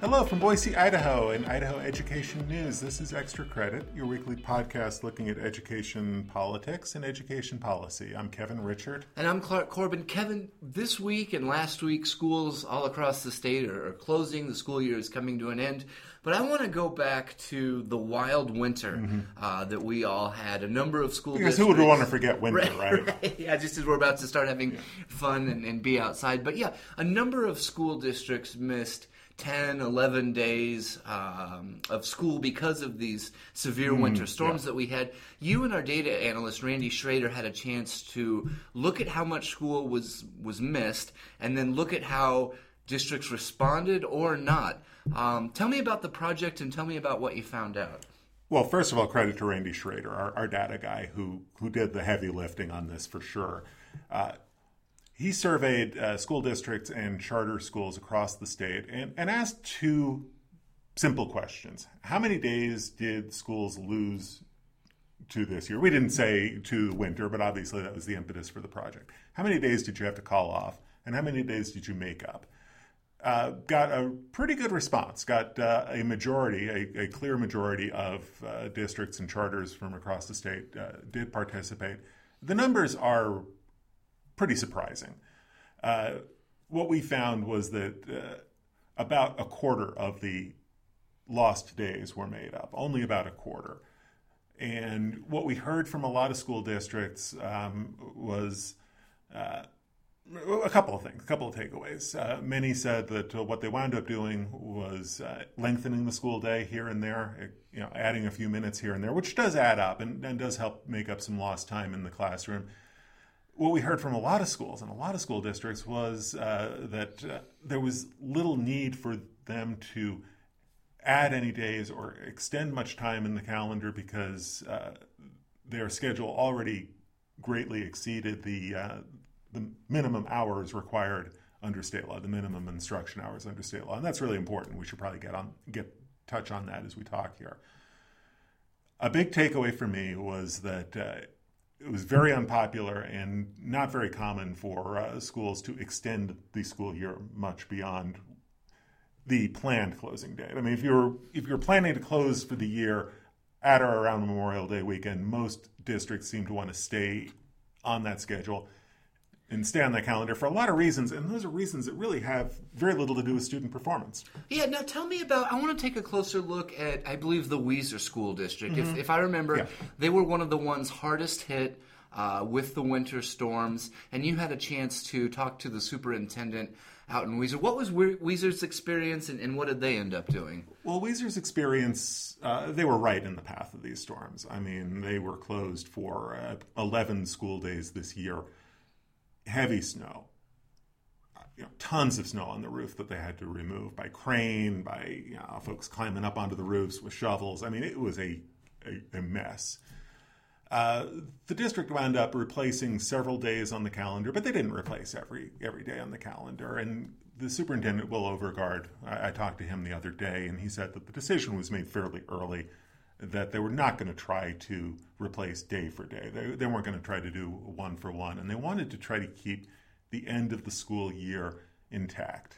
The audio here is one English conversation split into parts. Hello from Boise, Idaho, and Idaho Education News. This is Extra Credit, your weekly podcast looking at education politics and education policy. I'm Kevin Richert. And I'm Clark Corbin. Kevin, this week and last week, schools all across the state are closing. The school year is coming to an end. But I want to go back to the wild winter that we all had. A number of school districts. Because who would want to forget winter, right? Yeah, just as we're about to start having fun and be outside. But yeah, a number of school districts missed 10, 11 days of school because of these severe winter storms that we had. You and our data analyst, Randy Schrader, had a chance to look at how much school was missed and then look at how districts responded or not. Tell me about the project and tell me about what you found out. Well, first of all, credit to Randy Schrader, our data guy who did the heavy lifting on this for sure. He surveyed school districts and charter schools across the state and asked two simple questions. How many days did schools lose to this year? We didn't say to winter, but obviously that was the impetus for the project. How many days did you have to call off? And how many days did you make up? Got a pretty good response. Got a majority, a clear majority of districts and charters from across the state did participate. The numbers are pretty surprising. What we found was that about a quarter of the lost days were made up, only about a quarter. And what we heard from a lot of school districts was a couple of things, a couple of takeaways. Many said that what they wound up doing was lengthening the school day here and there, adding a few minutes here and there, which does add up and does help make up some lost time in the classroom. What we heard from a lot of schools and a lot of school districts was that there was little need for them to add any days or extend much time in the calendar because their schedule already greatly exceeded the minimum hours required under state law, the minimum instruction hours under state law. And that's really important. We should probably touch on that as we talk here. A big takeaway for me was that it was very unpopular and not very common for schools to extend the school year much beyond the planned closing date. I mean, if you're planning to close for the year at or around Memorial Day weekend, most districts seem to want to stay on that schedule and stay on that calendar for a lot of reasons, and those are reasons that really have very little to do with student performance. Yeah, now tell me about, I want to take a closer look at, I believe, the Weiser School District. Mm-hmm. If I remember, They were one of the ones hardest hit with the winter storms, and you had a chance to talk to the superintendent out in Weiser. What was Weiser's experience, and what did they end up doing? Well, Weiser's experience, they were right in the path of these storms. I mean, they were closed for 11 school days this year. Heavy snow, tons of snow on the roof that they had to remove by crane, by folks climbing up onto the roofs with shovels. I mean, it was a mess. The district wound up replacing several days on the calendar, but they didn't replace every day on the calendar. And the superintendent, Will Overgaard, I talked to him the other day, and he said that the decision was made fairly early that they were not going to try to replace day for day. They weren't going to try to do one for one. And they wanted to try to keep the end of the school year intact.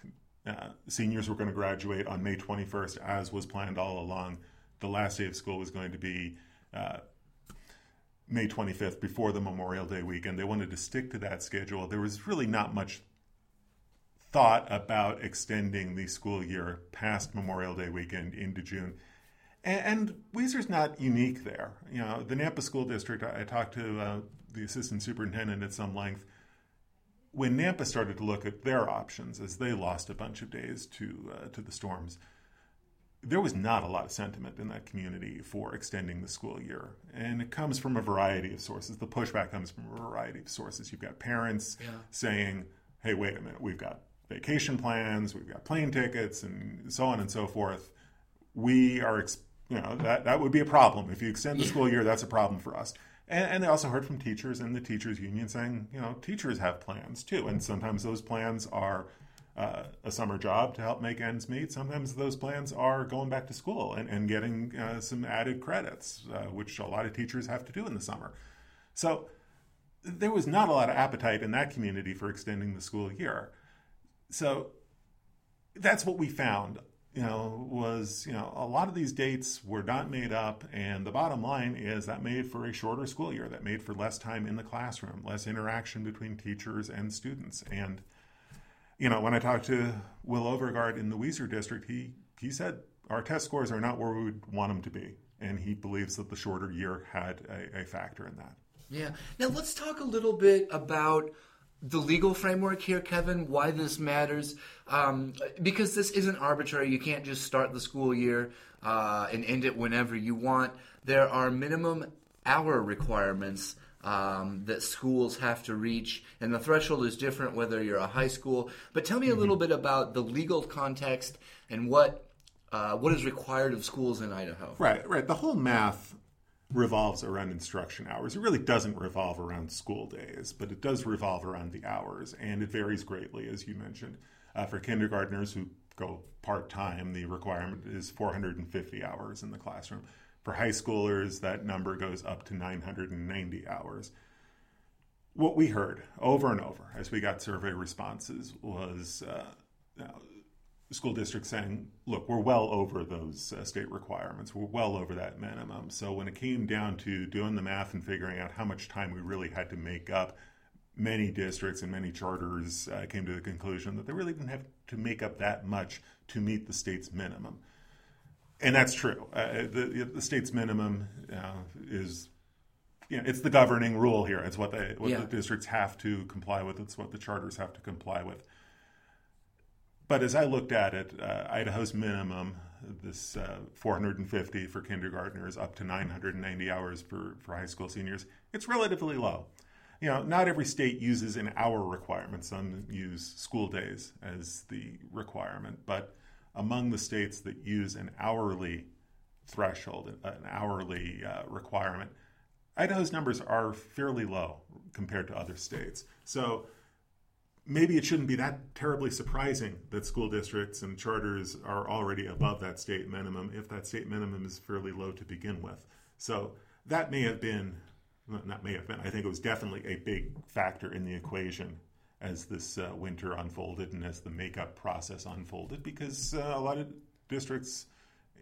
Seniors were going to graduate on May 21st, as was planned all along. The last day of school was going to be May 25th, before the Memorial Day weekend. They wanted to stick to that schedule. There was really not much thought about extending the school year past Memorial Day weekend into June. And Weiser's not unique there. The Nampa School District, I talked to the assistant superintendent at some length. When Nampa started to look at their options as they lost a bunch of days to the storms, there was not a lot of sentiment in that community for extending the school year. And it comes from a variety of sources. The pushback comes from a variety of sources. You've got parents saying, hey, wait a minute, we've got vacation plans, we've got plane tickets, and so on and so forth. We are that would be a problem. If you extend the school year, that's a problem for us. And they also heard from teachers and the teachers union saying, teachers have plans too. And sometimes those plans are a summer job to help make ends meet. Sometimes those plans are going back to school and getting some added credits, which a lot of teachers have to do in the summer. So there was not a lot of appetite in that community for extending the school year. So that's what we found. was, a lot of these dates were not made up. And the bottom line is that made for a shorter school year, that made for less time in the classroom, less interaction between teachers and students. And, when I talked to Will Overgaard in the Weiser District, he said our test scores are not where we would want them to be. And he believes that the shorter year had a factor in that. Yeah. Now let's talk a little bit about the legal framework here, Kevin, why this matters, because this isn't arbitrary. You can't just start the school year and end it whenever you want. There are minimum hour requirements that schools have to reach, and the threshold is different whether you're a high school. But tell me a little bit about the legal context and what is required of schools in Idaho. Right. The whole math revolves around instruction hours. It really doesn't revolve around school days, but it does revolve around the hours, and it varies greatly, as you mentioned. For kindergartners who go part-time, the requirement is 450 hours in the classroom. For high schoolers, that number goes up to 990 hours. What we heard over and over as we got survey responses was school districts saying, look, we're well over those state requirements. We're well over that minimum. So when it came down to doing the math and figuring out how much time we really had to make up, many districts and many charters came to the conclusion that they really didn't have to make up that much to meet the state's minimum. And that's true. The state's minimum is, it's the governing rule here. It's what the districts have to comply with. It's what the charters have to comply with. But as I looked at it, Idaho's minimum, this 450 for kindergartners up to 990 hours for high school seniors, it's relatively low. Not every state uses an hour requirement. Some use school days as the requirement. But among the states that use an hourly threshold, an hourly requirement, Idaho's numbers are fairly low compared to other states. So maybe it shouldn't be that terribly surprising that school districts and charters are already above that state minimum if that state minimum is fairly low to begin with. So that I think it was definitely a big factor in the equation as this winter unfolded and as the makeup process unfolded, because a lot of districts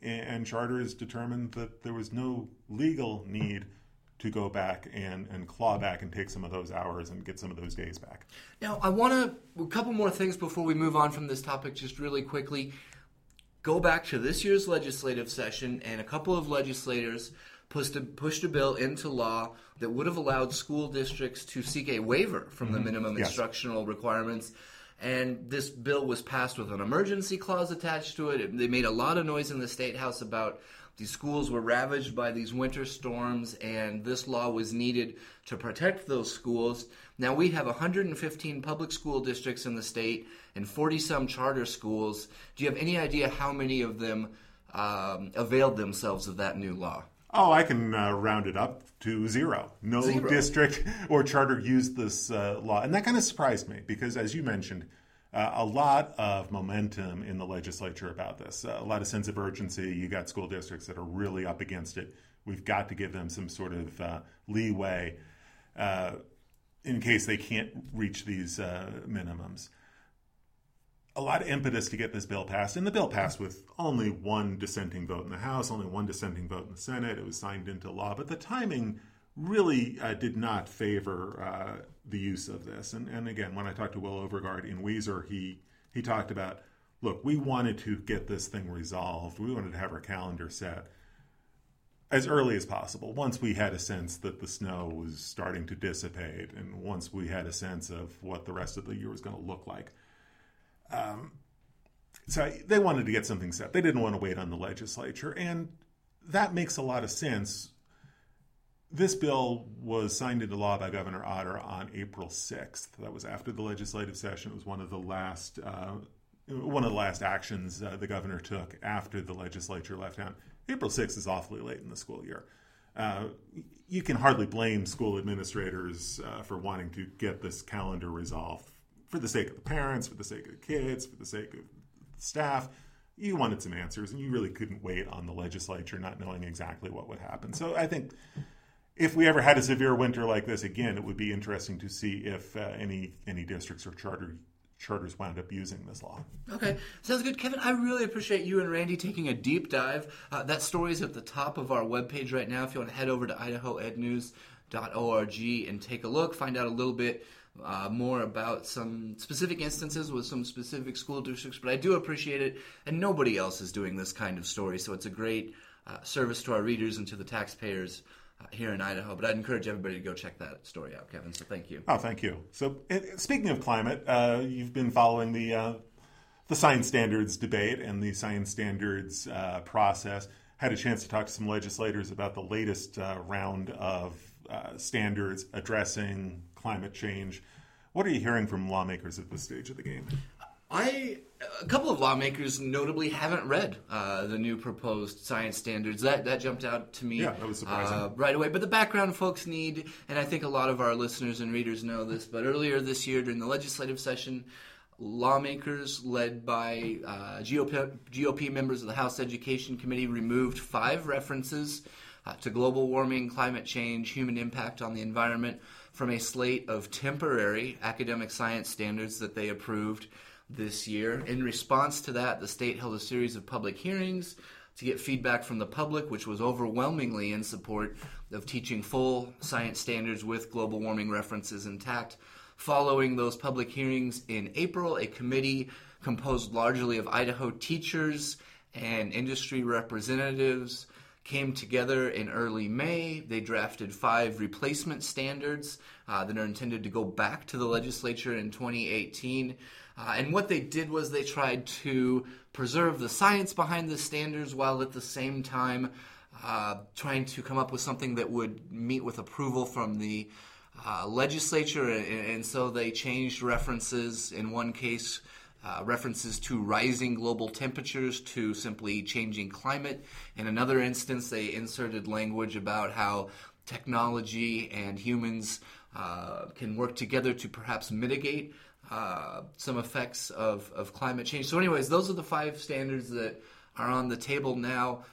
and charters determined that there was no legal need to go back and claw back and take some of those hours and get some of those days back. Now, I want to, a couple more things before we move on from this topic, just really quickly. Go back to this year's legislative session, and a couple of legislators pushed a bill into law that would have allowed school districts to seek a waiver from the minimum instructional requirements. And this bill was passed with an emergency clause attached to it. They made a lot of noise in the State House about these schools were ravaged by these winter storms, and this law was needed to protect those schools. Now we have 115 public school districts in the state and 40-some charter schools. Do you have any idea how many of them availed themselves of that new law? Oh, I can round it up to zero. No district or charter used this law. And that kind of surprised me because, as you mentioned, a lot of momentum in the legislature about this, a lot of sense of urgency. You got school districts that are really up against it. We've got to give them some sort of leeway in case they can't reach these minimums. A lot of impetus to get this bill passed, and the bill passed with only one dissenting vote in the House, only one dissenting vote in the Senate. It was signed into law, but the timing really did not favor the use of this. And again, when I talked to Will Overgaard in Weiser, he talked about, look, we wanted to get this thing resolved. We wanted to have our calendar set as early as possible. Once we had a sense that the snow was starting to dissipate, and once we had a sense of what the rest of the year was going to look like. So they wanted to get something set. They didn't want to wait on the legislature, and that makes a lot of sense. This bill was signed into law by Governor Otter on April 6th. That was after the legislative session. It was one of the last actions the governor took after the legislature left town. April 6th is awfully late in the school year. You can hardly blame school administrators for wanting to get this calendar resolved. For the sake of the parents, for the sake of the kids, for the sake of the staff, you wanted some answers, and you really couldn't wait on the legislature not knowing exactly what would happen. So I think if we ever had a severe winter like this again, it would be interesting to see if any districts or charter charters wound up using this law. Okay, sounds good. Kevin, I really appreciate you and Randy taking a deep dive. That story is at the top of our webpage right now. If you want to head over to idahoednews.org and take a look, find out a little bit more about some specific instances with some specific school districts. But I do appreciate it, and nobody else is doing this kind of story, so it's a great service to our readers and to the taxpayers here in Idaho. But I'd encourage everybody to go check that story out, Kevin, so thank you. Oh, thank you. So speaking of climate, you've been following the science standards debate and the science standards process. Had a chance to talk to some legislators about the latest round of standards addressing climate change. What are you hearing from lawmakers at this stage of the game? A couple of lawmakers notably haven't read the new proposed science standards. That jumped out to me that was surprising. Right away. But the background folks need, and I think a lot of our listeners and readers know this, but earlier this year during the legislative session, lawmakers led by GOP members of the House Education Committee removed 5 references to global warming, climate change, human impact on the environment from a slate of temporary academic science standards that they approved this year. In response to that, the state held a series of public hearings to get feedback from the public, which was overwhelmingly in support of teaching full science standards with global warming references intact. Following those public hearings in April, a committee composed largely of Idaho teachers and industry representatives came together in early May. They drafted 5 replacement standards that are intended to go back to the legislature in 2018. And what they did was they tried to preserve the science behind the standards while at the same time trying to come up with something that would meet with approval from the legislature. And so they changed references, in one case, references to rising global temperatures to simply changing climate. In another instance, they inserted language about how technology and humans can work together to perhaps mitigate some effects of climate change. So anyways, those are the 5 standards that are on the table now.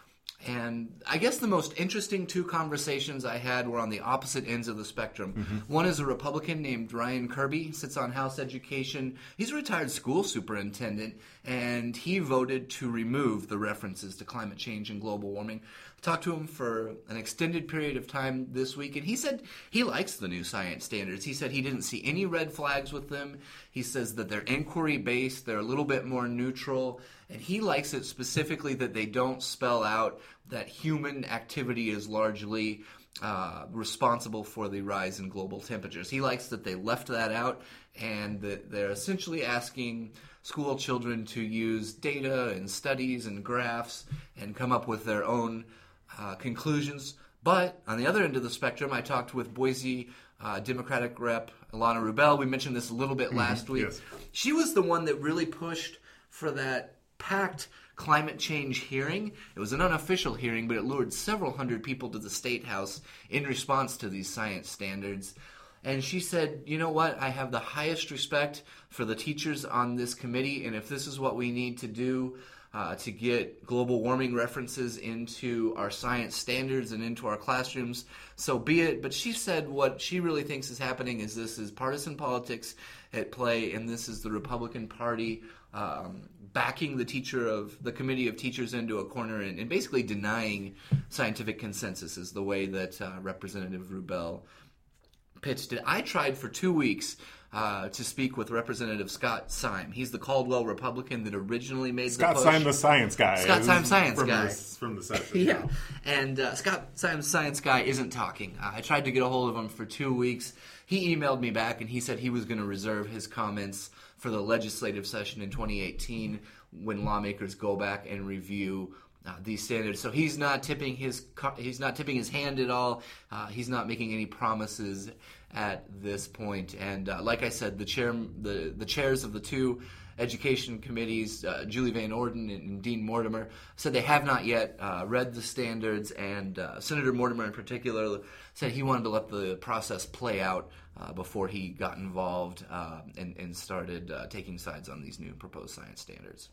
And I guess the most interesting 2 conversations I had were on the opposite ends of the spectrum. Mm-hmm. One is a Republican named Ryan Kerby, sits on House Education. He's a retired school superintendent, and he voted to remove the references to climate change and global warming. I talked to him for an extended period of time this week, and he said he likes the new science standards. He said he didn't see any red flags with them. He says that they're inquiry-based, they're a little bit more neutral, and he likes it specifically that they don't spell out that human activity is largely responsible for the rise in global temperatures. He likes that they left that out and that they're essentially asking school children to use data and studies and graphs and come up with their own conclusions. But on the other end of the spectrum, I talked with Boise Democratic Rep. Alana Rubel. We mentioned this a little bit last week. Yes. She was the one that really pushed for that packed climate change hearing. It was an unofficial hearing, but it lured several hundred people to the State House in response to these science standards. And she said, you know what, I have the highest respect for the teachers on this committee, and if this is what we need to do to get global warming references into our science standards and into our classrooms, so be it. But she said what she really thinks is happening is this is partisan politics at play, and this is the Republican Party backing the committee of teachers into a corner and basically denying scientific consensus is the way that Representative Rubel pitched it. I tried for 2 weeks to speak with Representative Scott Syme. He's the Caldwell Republican that originally made the push. Scott Syme, the science guy. Scott Syme, science guy. From the session. Yeah. And Scott Syme, science guy, isn't talking. I tried to get a hold of him for 2 weeks. He emailed me back, and he said he was going to reserve his comments for the legislative session in 2018 when lawmakers go back and review these standards. So he's not tipping his hand at all. He's not making any promises at this point. And like I said, the chairs of the 2 education committees, Julie Van Orden and Dean Mortimer, said they have not yet read the standards. And Senator Mortimer in particular said he wanted to let the process play out before he got involved and started taking sides on these new proposed science standards.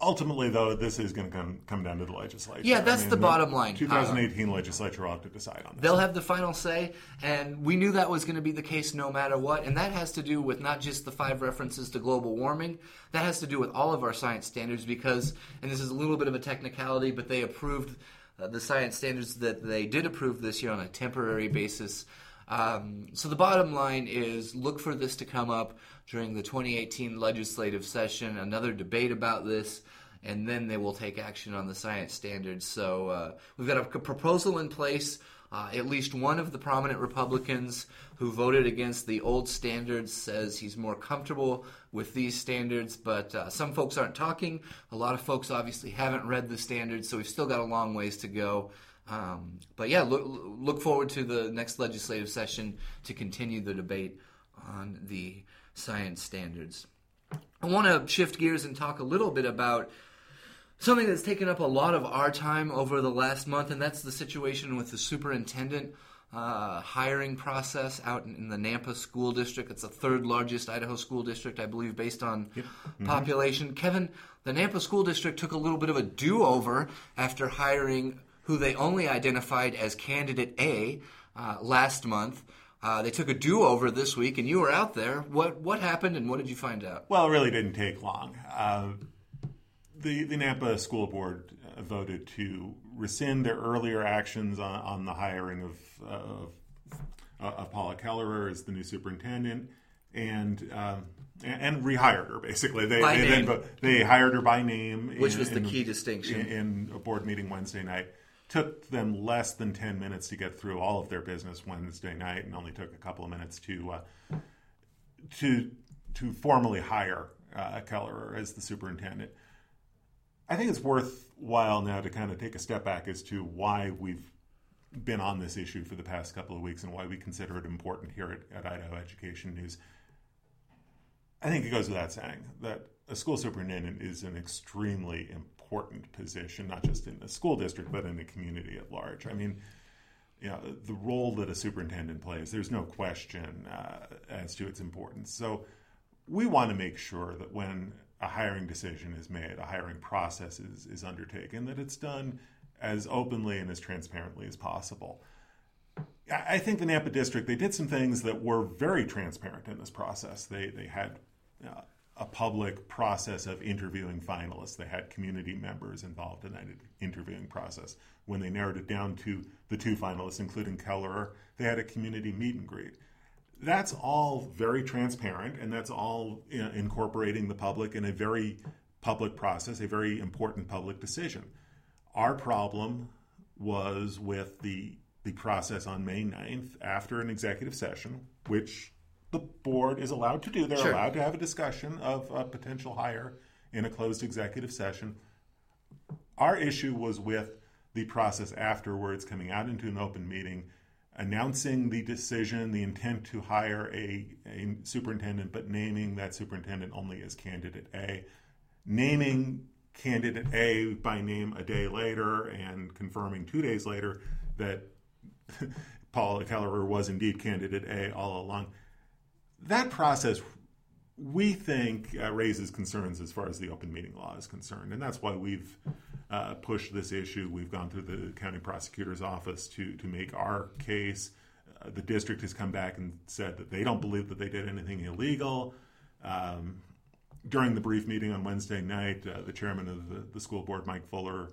Ultimately, though, this is going to come down to the legislature. Yeah, that's the bottom line. 2018 legislature ought to decide on this. They'll have the final say, and we knew that was going to be the case no matter what, and that has to do with not just the 5 references to global warming. That has to do with all of our science standards because, and this is a little bit of a technicality, but they approved the science standards that they did approve this year on a temporary basis. So the bottom line is look for this to come up during the 2018 legislative session, another debate about this, and then they will take action on the science standards. So we've got a proposal in place. At least one of the prominent Republicans who voted against the old standards says he's more comfortable with these standards, but some folks aren't talking. A lot of folks obviously haven't read the standards, so we've still got a long ways to go. But yeah, look forward to the next legislative session to continue the debate on the science standards. I want to shift gears and talk a little bit about something that's taken up a lot of our time over the last month, and that's the situation with the superintendent hiring process out in the Nampa School District. It's the third largest Idaho school district, I believe, based on population. Kevin, the Nampa School District took a little bit of a do-over after hiring who they only identified as candidate A last month. They took a do-over this week, and you were out there. What happened, and what did you find out? Well, it really didn't take long. The Nampa School Board voted to rescind their earlier actions on the hiring of Paula Kellerer as the new superintendent, and rehired her, basically. They hired her by name. Which was the key distinction. In a board meeting Wednesday night. Took them less than 10 minutes to get through all of their business Wednesday night, and only took a couple of minutes to formally hire Kellerer as the superintendent. I think it's worthwhile now to kind of take a step back as to why we've been on this issue for the past couple of weeks and why we consider it important here at Idaho Education News. I think it goes without saying that a school superintendent is an extremely important position, not just in the school district, but in the community at large. I mean, you know, the role that a superintendent plays, there's no question as to its importance. So we want to make sure that when a hiring decision is made, a hiring process is undertaken, that it's done as openly and as transparently as possible. I think the Nampa District, they did some things that were very transparent in this process. They had a public process of interviewing finalists. They had community members involved in that interviewing process. When they narrowed it down to the 2 finalists, including Kellerer, they had a community meet and greet. That's all very transparent, and that's all incorporating the public in a very public process, a very important public decision. Our problem was with the process on May 9th after an executive session, which the board is allowed to do. They're sure. allowed to have a discussion of a potential hire in a closed executive session. Our issue was with the process afterwards, coming out into an open meeting, announcing the decision, the intent to hire a superintendent, but naming that superintendent only as candidate A, naming candidate A by name a day later and confirming 2 days later that Paula Kellerer was indeed candidate A all along. That process, we think, raises concerns as far as the open meeting law is concerned, and that's why we've pushed this issue. We've gone through the county prosecutor's office to make our case. The district has come back and said that they don't believe that they did anything illegal. During the brief meeting on Wednesday night, the chairman of the school board, Mike Fuller,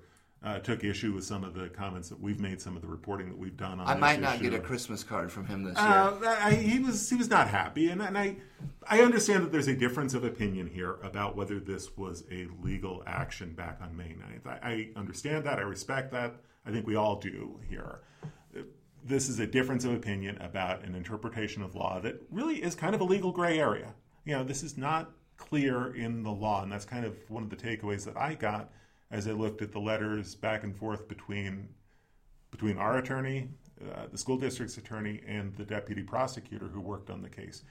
took issue with some of the comments that we've made, some of the reporting that we've done on this issue. I might not get a Christmas card from him this year. He was not happy, and I understand that there's a difference of opinion here about whether this was a legal action back on May 9th. I understand that. I respect that. I think we all do here. This is a difference of opinion about an interpretation of law that really is kind of a legal gray area. You know, this is not clear in the law, and that's kind of one of the takeaways that I got as I looked at the letters back and forth between our attorney, the school district's attorney, and the deputy prosecutor who worked on the case.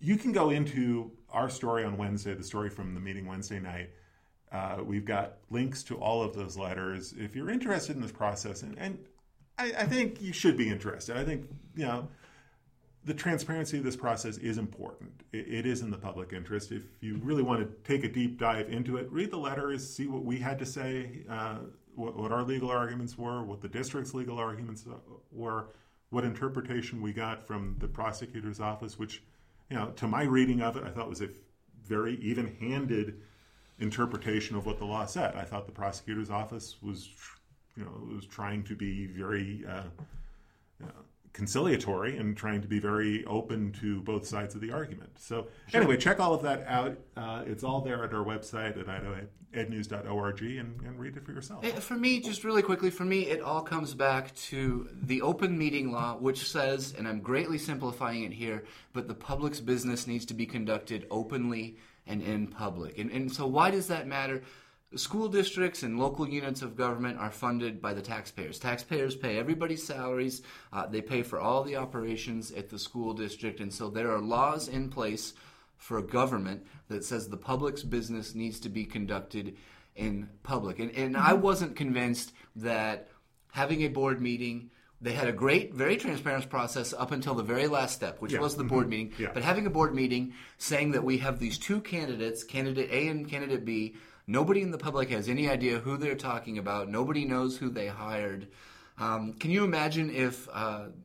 You can go into our story on Wednesday, the story from the meeting Wednesday night. We've got links to all of those letters. If you're interested in this process, and I think you should be interested. I think, you know, the transparency of this process is important. It is in the public interest. If you really want to take a deep dive into it, read the letters, see what we had to say, what our legal arguments were, what the district's legal arguments were, what interpretation we got from the prosecutor's office, which, you know, to my reading of it, I thought was a very even-handed interpretation of what the law said. I thought the prosecutor's office was, you know, was trying to be very conciliatory and trying to be very open to both sides of the argument. So anyway, check all of that out. It's all there at our website at idahoednews.org, and read it for yourself. For me, just really quickly, for me, it all comes back to the open meeting law, which says, and I'm greatly simplifying it here, but the public's business needs to be conducted openly and in public. And so why does that matter? School districts and local units of government are funded by the taxpayers. Taxpayers pay everybody's salaries. They pay for all the operations at the school district. And so there are laws in place for a government that says the public's business needs to be conducted in public. And I wasn't convinced that having a board meeting, they had a great, very transparent process up until the very last step, which was the board meeting. Yeah. But having a board meeting saying that we have these two candidates, candidate A and candidate B, nobody in the public has any idea who they're talking about. Nobody knows who they hired. Can you imagine if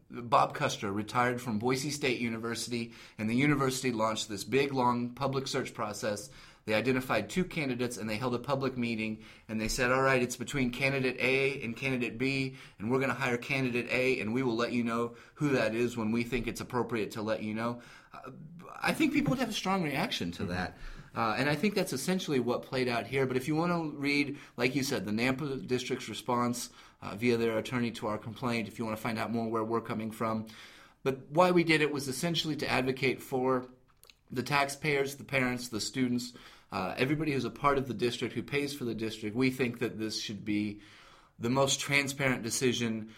Bob Custer retired from Boise State University and the university launched this big, long public search process? They identified two candidates and they held a public meeting and they said, all right, it's between candidate A and candidate B, and we're going to hire candidate A, and we will let you know who that is when we think it's appropriate to let you know. I think people would have a strong reaction to that. And I think that's essentially what played out here. But if you want to read, like you said, the Nampa District's response via their attorney to our complaint, if you want to find out more where we're coming from. But why we did it was essentially to advocate for the taxpayers, the parents, the students, everybody who's a part of the district, who pays for the district. We think that this should be the most transparent decision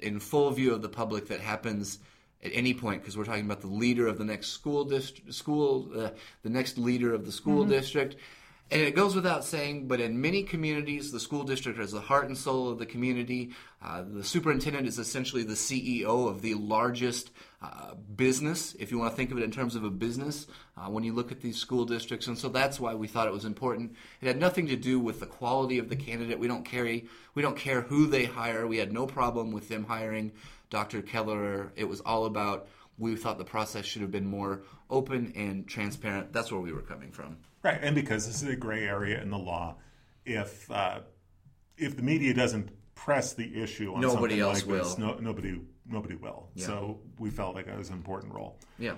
in full view of the public that happens at any point, because we're talking about the leader of the next school district, the next leader of the school district. And it goes without saying, but in many communities, the school district is the heart and soul of the community. The superintendent is essentially the CEO of the largest business, if you want to think of it in terms of a business, when you look at these school districts. And so that's why we thought it was important. It had nothing to do with the quality of the candidate. We don't care who they hire. We had no problem with them hiring Dr. Kellerer. It was all about, we thought the process should have been more open and transparent. That's where we were coming from. Right, and because this is a gray area in the law, if the media doesn't press the issue on nobody something else like will. This, nobody will. Yeah. So we felt like that was an important role. Yeah.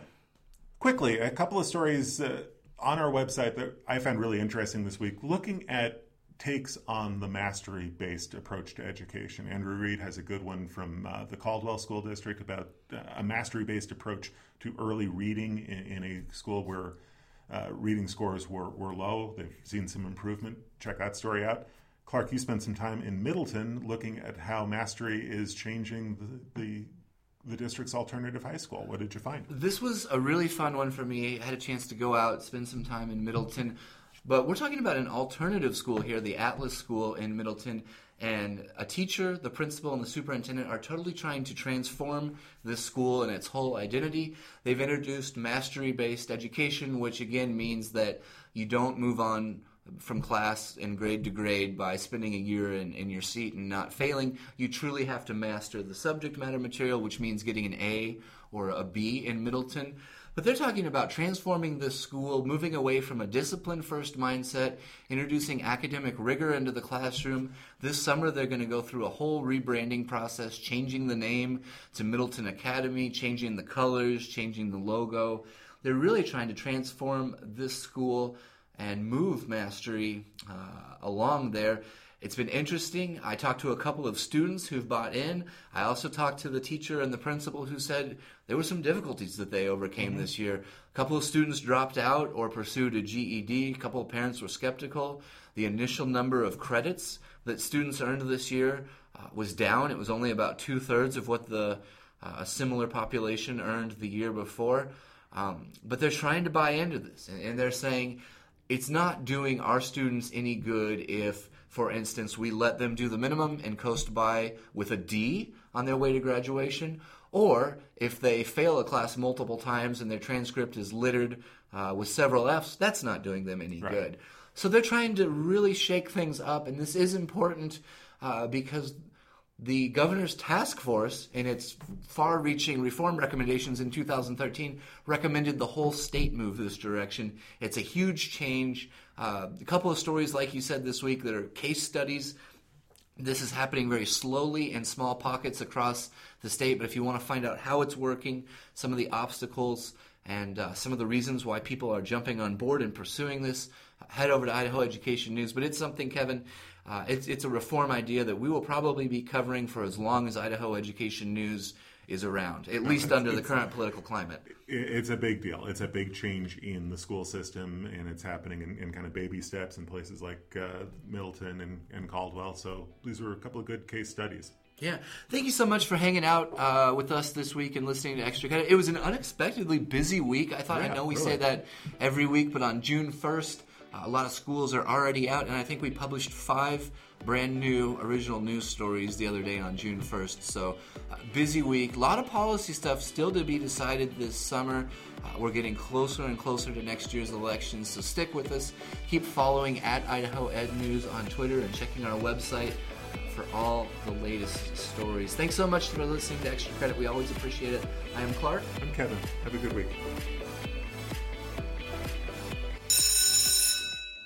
Quickly, a couple of stories on our website that I found really interesting this week, looking at takes on the mastery-based approach to education. Andrew Reed has a good one from the Caldwell School District about a mastery-based approach to early reading in a school where reading scores were low. They've seen some improvement. Check that story out. Clark, you spent some time in Middleton looking at how mastery is changing the district's alternative high school. What did you find? This was a really fun one for me. I had a chance to go out, spend some time in Middleton. But we're talking about an alternative school here, the Atlas School in Middleton, and a teacher, the principal, and the superintendent are totally trying to transform this school and its whole identity. They've introduced mastery-based education, which again means that you don't move on from class and grade to grade by spending a year in your seat and not failing. You truly have to master the subject matter material, which means getting an A or a B in Middleton. But they're talking about transforming this school, moving away from a discipline-first mindset, introducing academic rigor into the classroom. This summer, they're going to go through a whole rebranding process, changing the name to Middleton Academy, changing the colors, changing the logo. They're really trying to transform this school and move mastery along there. It's been interesting. I talked to a couple of students who've bought in. I also talked to the teacher and the principal who said there were some difficulties that they overcame this year. A couple of students dropped out or pursued a GED. A couple of parents were skeptical. The initial number of credits that students earned this year was down. It was only about 2/3 of what the similar population earned the year before. But they're trying to buy into this, and they're saying it's not doing our students any good if, for instance, we let them do the minimum and coast by with a D on their way to graduation, Or if they fail a class multiple times and their transcript is littered with several Fs, that's not doing them any good. So they're trying to really shake things up, and this is important because the Governor's Task Force, in its far-reaching reform recommendations in 2013, recommended the whole state move this direction. It's a huge change. A couple of stories, like you said this week, that are case studies. This is happening very slowly in small pockets across the state, but if you want to find out how it's working, some of the obstacles, and some of the reasons why people are jumping on board and pursuing this, head over to Idaho Education News. But it's something, Kevin, it's a reform idea that we will probably be covering for as long as Idaho Education News is around, at least under the current political climate. It's a big deal. It's a big change in the school system, and it's happening in kind of baby steps in places like Middleton and Caldwell. So these were a couple of good case studies. Yeah. Thank you so much for hanging out with us this week and listening to Extra Credit. It was an unexpectedly busy week. I thought, I know we say that every week, but on June 1st, a lot of schools are already out, and I think we published 5 brand new original news stories the other day on June 1st. So busy week. A lot of policy stuff still to be decided this summer. We're getting closer and closer to next year's elections, so stick with us. Keep following at Idaho Ed News on Twitter and checking our website for all the latest stories. Thanks so much for listening to Extra Credit. We always appreciate it. I am Clark. I'm Kevin. Have a good week.